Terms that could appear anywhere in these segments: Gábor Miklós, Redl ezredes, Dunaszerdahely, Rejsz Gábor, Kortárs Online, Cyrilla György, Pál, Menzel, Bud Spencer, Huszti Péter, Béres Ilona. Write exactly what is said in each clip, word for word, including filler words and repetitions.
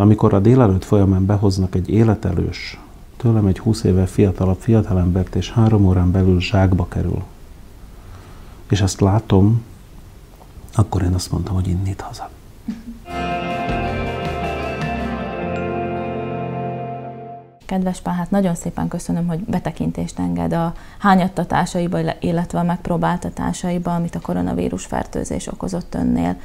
Amikor a délelőtt folyamán behoznak egy életelős, tőlem egy húsz éve fiatalabb fiatalembert, és három órán belül zsákba kerül, és ezt látom, akkor én azt mondtam, hogy innét haza. Kedves Pál, hát nagyon szépen köszönöm, hogy betekintést enged a hányattatásaiba, illetve a megpróbáltatásaiba, amit a koronavírus fertőzés okozott önnél.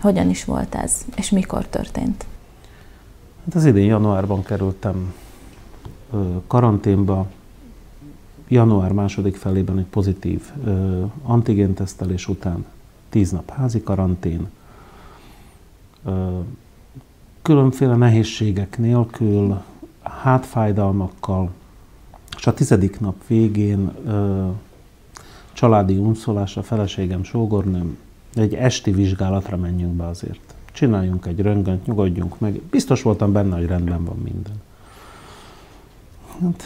Hogyan is volt ez, és mikor történt? Hát az idén januárban kerültem karanténba. Január második felében egy pozitív antigéntesztelés után tíz nap házi karantén. Különféle nehézségek nélkül, hátfájdalmakkal, és a tizedik nap végén ö, családi unszolásra, feleségem, sógornőm, egy esti vizsgálatra menjünk be azért. Csináljunk egy röntgent, nyugodjunk meg. Biztos voltam benne, hogy rendben van minden. Hát,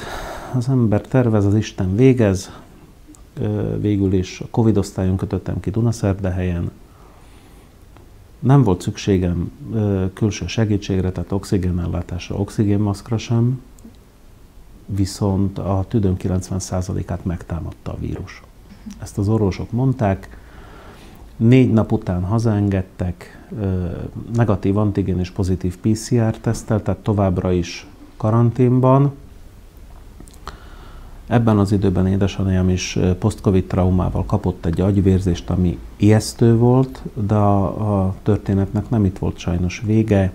az ember tervez, az Isten végez. Ö, végül is a Covid osztályon kötöttem ki Dunaszerdahelyen. Nem volt szükségem külső segítségre, tehát oxigénellátásra, oxigénmaszkra sem, viszont a tüdőm kilencven százalékát megtámadta a vírus. Ezt az orvosok mondták, négy nap után hazaengedtek, negatív antigén és pozitív pé cé er-teszttel, tehát továbbra is karanténban. Ebben az időben édesanyám is post-covid traumával kapott egy agyvérzést, ami ijesztő volt, de a, a történetnek nem itt volt sajnos vége.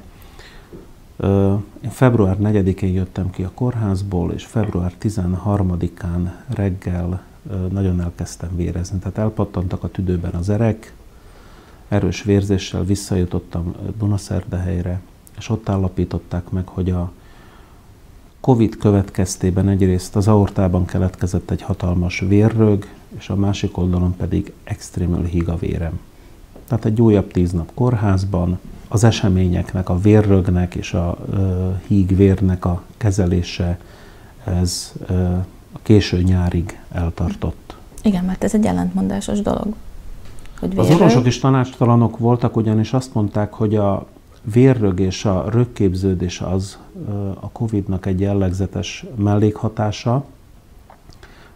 Én február negyedikén jöttem ki a kórházból, és február tizenharmadikán reggel nagyon elkezdtem vérezni. Tehát elpattantak a tüdőben az erek, erős vérzéssel visszajutottam Dunaszerdahelyre, és ott állapították meg, hogy a Covid következtében egyrészt az aortában keletkezett egy hatalmas vérrög, és a másik oldalon pedig extrémül híg a vérem. Tehát egy újabb tíz nap kórházban, az eseményeknek, a vérrögnek és a uh, hígvérnek a kezelése, ez uh, a késő nyárig eltartott. Igen, mert ez egy ellentmondásos dolog. Hogy vérrög... Az orvosok is tanácstalanok voltak, ugyanis azt mondták, hogy a vérrög és a rögképződés az a Covidnak egy jellegzetes mellékhatása,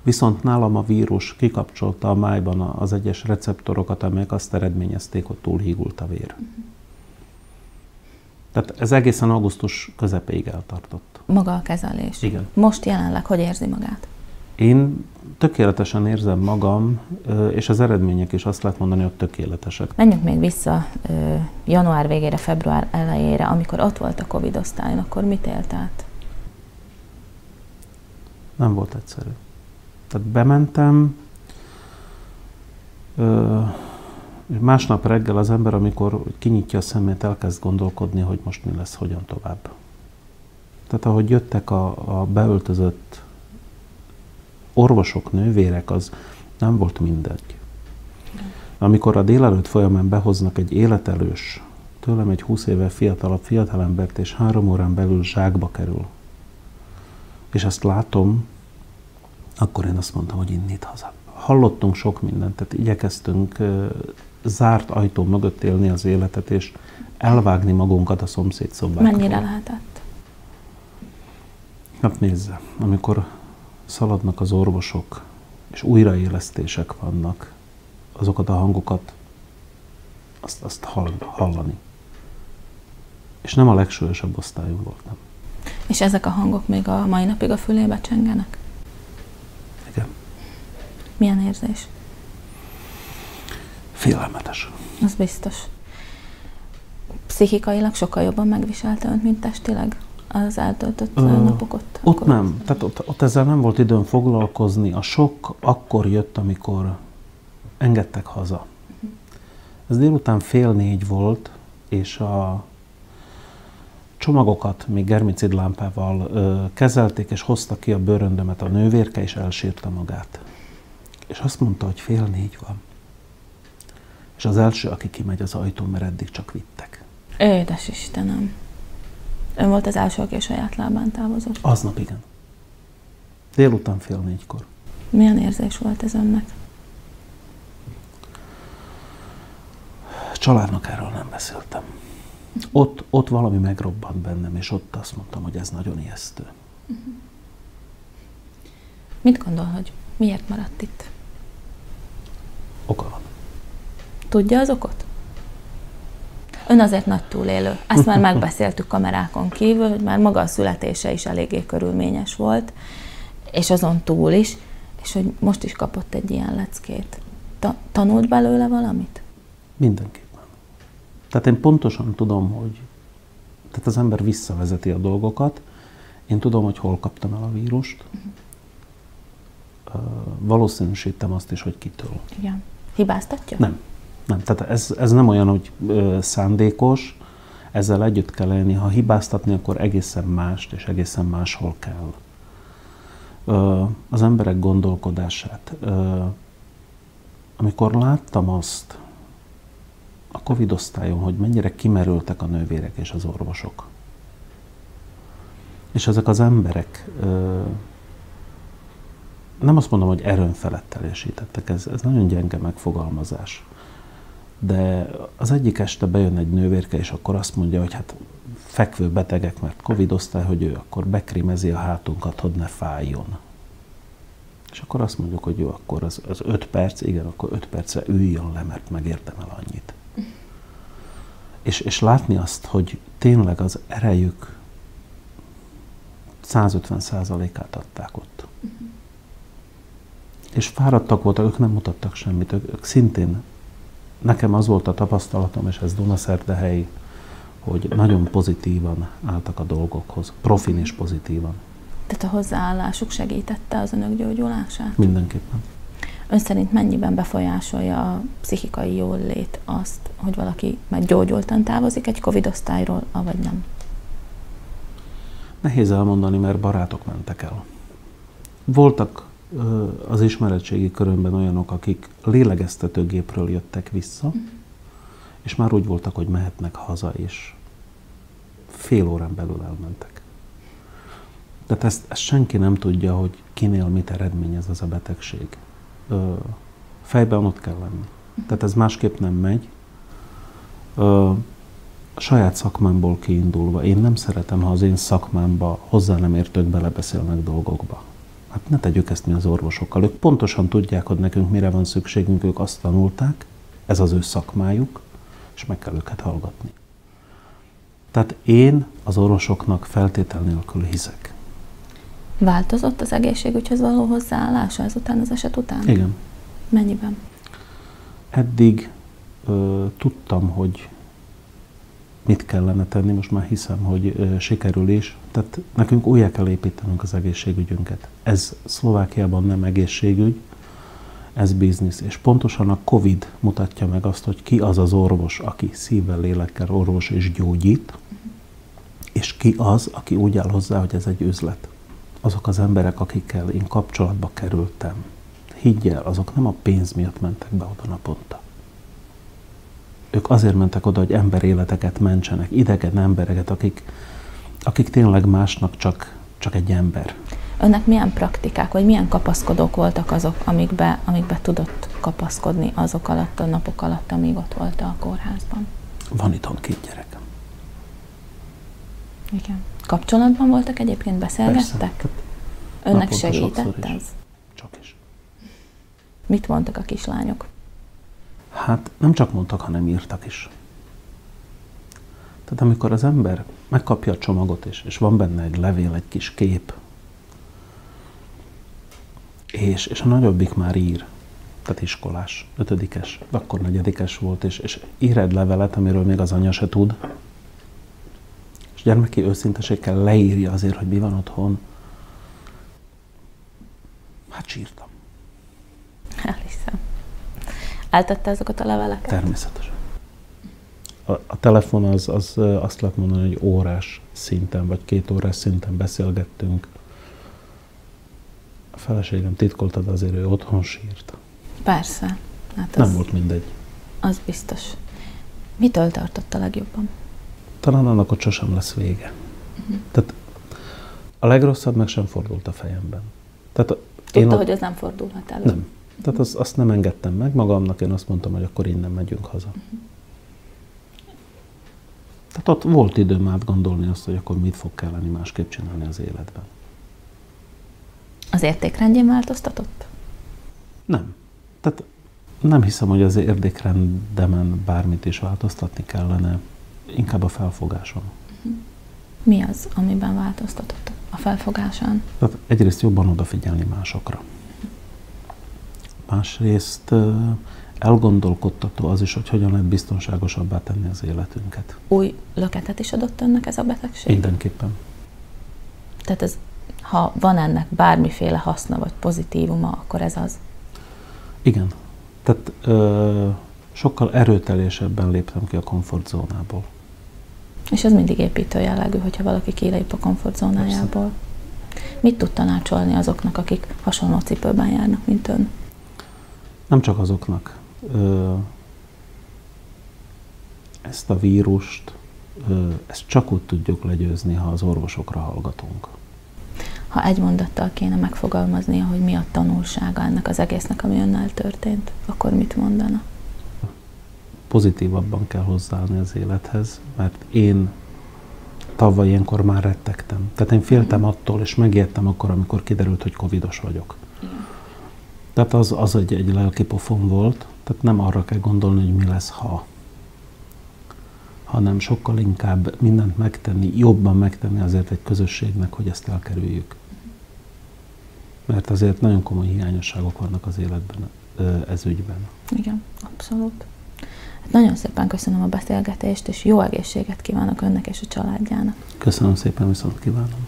viszont nálam a vírus kikapcsolta a májban az egyes receptorokat, amelyek azt eredményezték, hogy túlhígult a vér. Tehát ez egészen augusztus közepéig eltartott. Maga a kezelés. Igen. Most jelenleg hogy érzi magát? Én tökéletesen érzem magam, és az eredmények is azt lehet mondani, hogy tökéletesek. Menjünk még vissza január végére, február elejére, amikor ott volt a Covid osztályon, akkor mit élt át? Nem volt egyszerű. Tehát bementem, és másnap reggel az ember, amikor kinyitja a szemét, elkezd gondolkodni, hogy most mi lesz, hogyan tovább. Tehát ahogy jöttek a, a beöltözött orvosok, nővérek, az nem volt mindegy. Amikor a délelőtt folyamán behoznak egy életelős, tőlem egy húsz éve fiatalabb fiatalembert, és három órán belül zsákba kerül, és ezt látom, akkor én azt mondtam, hogy innét haza. Hallottunk sok mindent, tehát igyekeztünk zárt ajtó mögött élni az életet, és elvágni magunkat a szomszéd szobákról. Mennyire lehetett? Hát nézze, amikor szaladnak az orvosok, és újraélesztések vannak, azokat a hangokat, azt, azt hallani. És nem a legsúlyosabb osztályom voltam. És ezek a hangok még a mai napig a fülébe csengenek? Igen. Milyen érzés? Félelmetes. Az biztos. Pszichikailag sokkal jobban megviselte önt, mint testileg? Az eltöltött Ö, napok ott? Ott nem. Az... Tehát ott, ott ezzel nem volt időm foglalkozni. A sok akkor jött, amikor engedtek haza. Uh-huh. Ez délután fél négy volt, és a csomagokat még germicidlámpával ö, kezelték, és hozta ki a bőröndömet a nővérke, és elsírta magát. És azt mondta, hogy fél négy van. És az első, aki kimegy az ajtón, mert eddig csak vittek. Édes Istenem! Ön volt az első, aki a saját lábán távozott? Aznap igen. Délután fél négykor. Milyen érzés volt ez önnek? Családnak erről nem beszéltem. Ott, ott valami megrobbant bennem, és ott azt mondtam, hogy ez nagyon ijesztő. Uh-huh. Mit gondol, hogy miért maradt itt? Oka van. Tudja az okot? Ön azért nagy túlélő. Ezt már megbeszéltük kamerákon kívül, hogy már maga a születése is eléggé körülményes volt, és azon túl is, és hogy most is kapott egy ilyen leckét. Ta- tanult belőle valamit? Mindenképpen. Tehát én pontosan tudom, hogy tehát az ember visszavezeti a dolgokat. Én tudom, hogy hol kaptam el a vírust. Uh-huh. Valószínűsítem azt is, hogy kitől. Igen. Hibáztatja? Nem. Nem, tehát ez, ez nem olyan, hogy ö, szándékos, ezzel együtt kell élni. Ha hibáztatni, akkor egészen mást és egészen máshol kell. Ö, az emberek gondolkodását. Ö, amikor láttam azt a Covid osztályon, hogy mennyire kimerültek a nővérek és az orvosok. És ezek az emberek, ö, nem azt mondom, hogy erőn felett teljesítettek, ez, ez nagyon gyenge megfogalmazás. De az egyik este bejön egy nővérke, és akkor azt mondja, hogy hát fekvő betegek, mert Covid osztály, hogy ő akkor bekrimezi a hátunkat, hogy ne fájjon. És akkor azt mondjuk, hogy jó, akkor az, az öt perc, igen, akkor öt percre üljön le, mert megértem el annyit. És, és látni azt, hogy tényleg az erejük száz ötven százalékát adták ott. És fáradtak voltak, ők nem mutattak semmit, ők, ők szintén. Nekem az volt a tapasztalatom, és ez Dunaszerdahelyi, hogy nagyon pozitívan álltak a dolgokhoz, profin is pozitívan. Tehát a hozzáállásuk segítette az önök gyógyulását? Mindenképpen. Ön szerint mennyiben befolyásolja a pszichikai jólét azt, hogy valaki már gyógyultan távozik egy Covid osztályról, avagy nem? Nehéz elmondani, mert barátok mentek el. Voltak az ismeretségi körömben olyanok, akik lélegeztetőgépről jöttek vissza, uh-huh. és már úgy voltak, hogy mehetnek haza, és fél órán belül elmentek. Tehát ezt, ezt senki nem tudja, hogy kinél mit eredményez ez a betegség. Ö, fejben ott kell lenni. Uh-huh. Tehát ez másképp nem megy. Ö, a saját szakmámból kiindulva, én nem szeretem, ha az én szakmámba hozzá nem értők belebeszélnek dolgokba. Hát ne tegyük ezt mi az orvosokkal. Ők pontosan tudják, hogy nekünk mire van szükségünk, ők azt tanulták, ez az ő szakmájuk, és meg kell őket hallgatni. Tehát én az orvosoknak feltétel nélkül hiszek. Változott az egészségügyhöz való hozzáállása ezután, az eset után? Igen. Mennyiben? Eddig ö, tudtam, hogy mit kellene tenni, most már hiszem, hogy ö, sikerül is. Tehát nekünk újjá kell építenünk az egészségügyünket. Ez Szlovákiában nem egészségügy, ez biznisz. És pontosan a Covid mutatja meg azt, hogy ki az az orvos, aki szívvel, lélekkel orvos és gyógyít, és ki az, aki úgy áll hozzá, hogy ez egy üzlet. Azok az emberek, akikkel én kapcsolatba kerültem, higgy el, azok nem a pénz miatt mentek be oda naponta. Ők azért mentek oda, hogy emberéleteket mentsenek, idegen embereket, akik, akik tényleg másnak csak, csak egy ember. Önnek milyen praktikák, vagy milyen kapaszkodók voltak azok, amikbe, amikbe tudott kapaszkodni azok alatt, a napok alatt, amíg ott volt a kórházban? Van itthon két gyerekem. Igen. Kapcsolatban voltak egyébként? Beszélgettek? Persze. Önnek segített ez? Csak is. Mit mondtak a kislányok? Hát nem csak mondtak, hanem írtak is. Tehát amikor az ember megkapja a csomagot, és, és van benne egy levél, egy kis kép, és, és a nagyobbik már ír, tehát iskolás, ötödikes, akkor negyedikes volt, és, és ír egy levelet, amiről még az anya se tud, és gyermeki őszinteséggel leírja azért, hogy mi van otthon. Hát sírtam. Elhiszem. Eltette azokat a leveleket? Természetesen. A, a telefon az, az, azt lehet mondani, hogy órás szinten, vagy két órás szinten beszélgettünk. A feleségem titkoltad, azért ő otthon sírt. Persze. Hát nem az, volt mindegy. Az biztos. Mitől tartott a legjobban? Talán annak, hogy sosem lesz vége. Uh-huh. Tehát a legrosszabb meg sem fordult a fejemben. Tehát tudta, hogy az nem fordulhat elő? Nem. Tehát az, azt nem engedtem meg magamnak, én azt mondtam, hogy akkor innen megyünk haza. Tehát ott volt időm átgondolni azt, hogy akkor mit fog kelleni másképp csinálni az életben. Az értékrendjén változtatott? Nem. Tehát nem hiszem, hogy az érdekrendemen bármit is változtatni kellene, inkább a felfogáson. Mi az, amiben változtatott a felfogáson? Tehát egyrészt jobban odafigyelni másokra. Másrészt elgondolkodtató az is, hogy hogyan lehet biztonságosabbá tenni az életünket. Új löketet is adott önnek ez a betegség? Mindenképpen. Tehát ez, ha van ennek bármiféle haszna vagy pozitívuma, akkor ez az? Igen. Tehát ö, sokkal erőteljesebben léptem ki a komfortzónából. És ez mindig építő jellegű, hogyha valaki kilép a komfortzónájából. Persze. Mit tud tanácsolni azoknak, akik hasonló cipőben járnak, mint ön? Nem csak azoknak. Ö, ezt a vírust, ö, ezt csak úgy tudjuk legyőzni, ha az orvosokra hallgatunk. Ha egy mondattal kéne megfogalmaznia, hogy mi a tanulsága ennek az egésznek, ami önnel történt, akkor mit mondana? Pozitívabban kell hozzáállni az élethez, mert én tavaly ilyenkor már rettegtem. Tehát én féltem attól, és megijedtem akkor, amikor kiderült, hogy covidos vagyok. Tehát az, az egy, egy lelki pofon volt, tehát nem arra kell gondolni, hogy mi lesz, ha. Hanem sokkal inkább mindent megtenni, jobban megtenni azért egy közösségnek, hogy ezt elkerüljük. Mert azért nagyon komoly hiányosságok vannak az életben ez ügyben. Igen, abszolút. Hát nagyon szépen köszönöm a beszélgetést, és jó egészséget kívánok önnek és a családjának. Köszönöm szépen, viszont kívánom.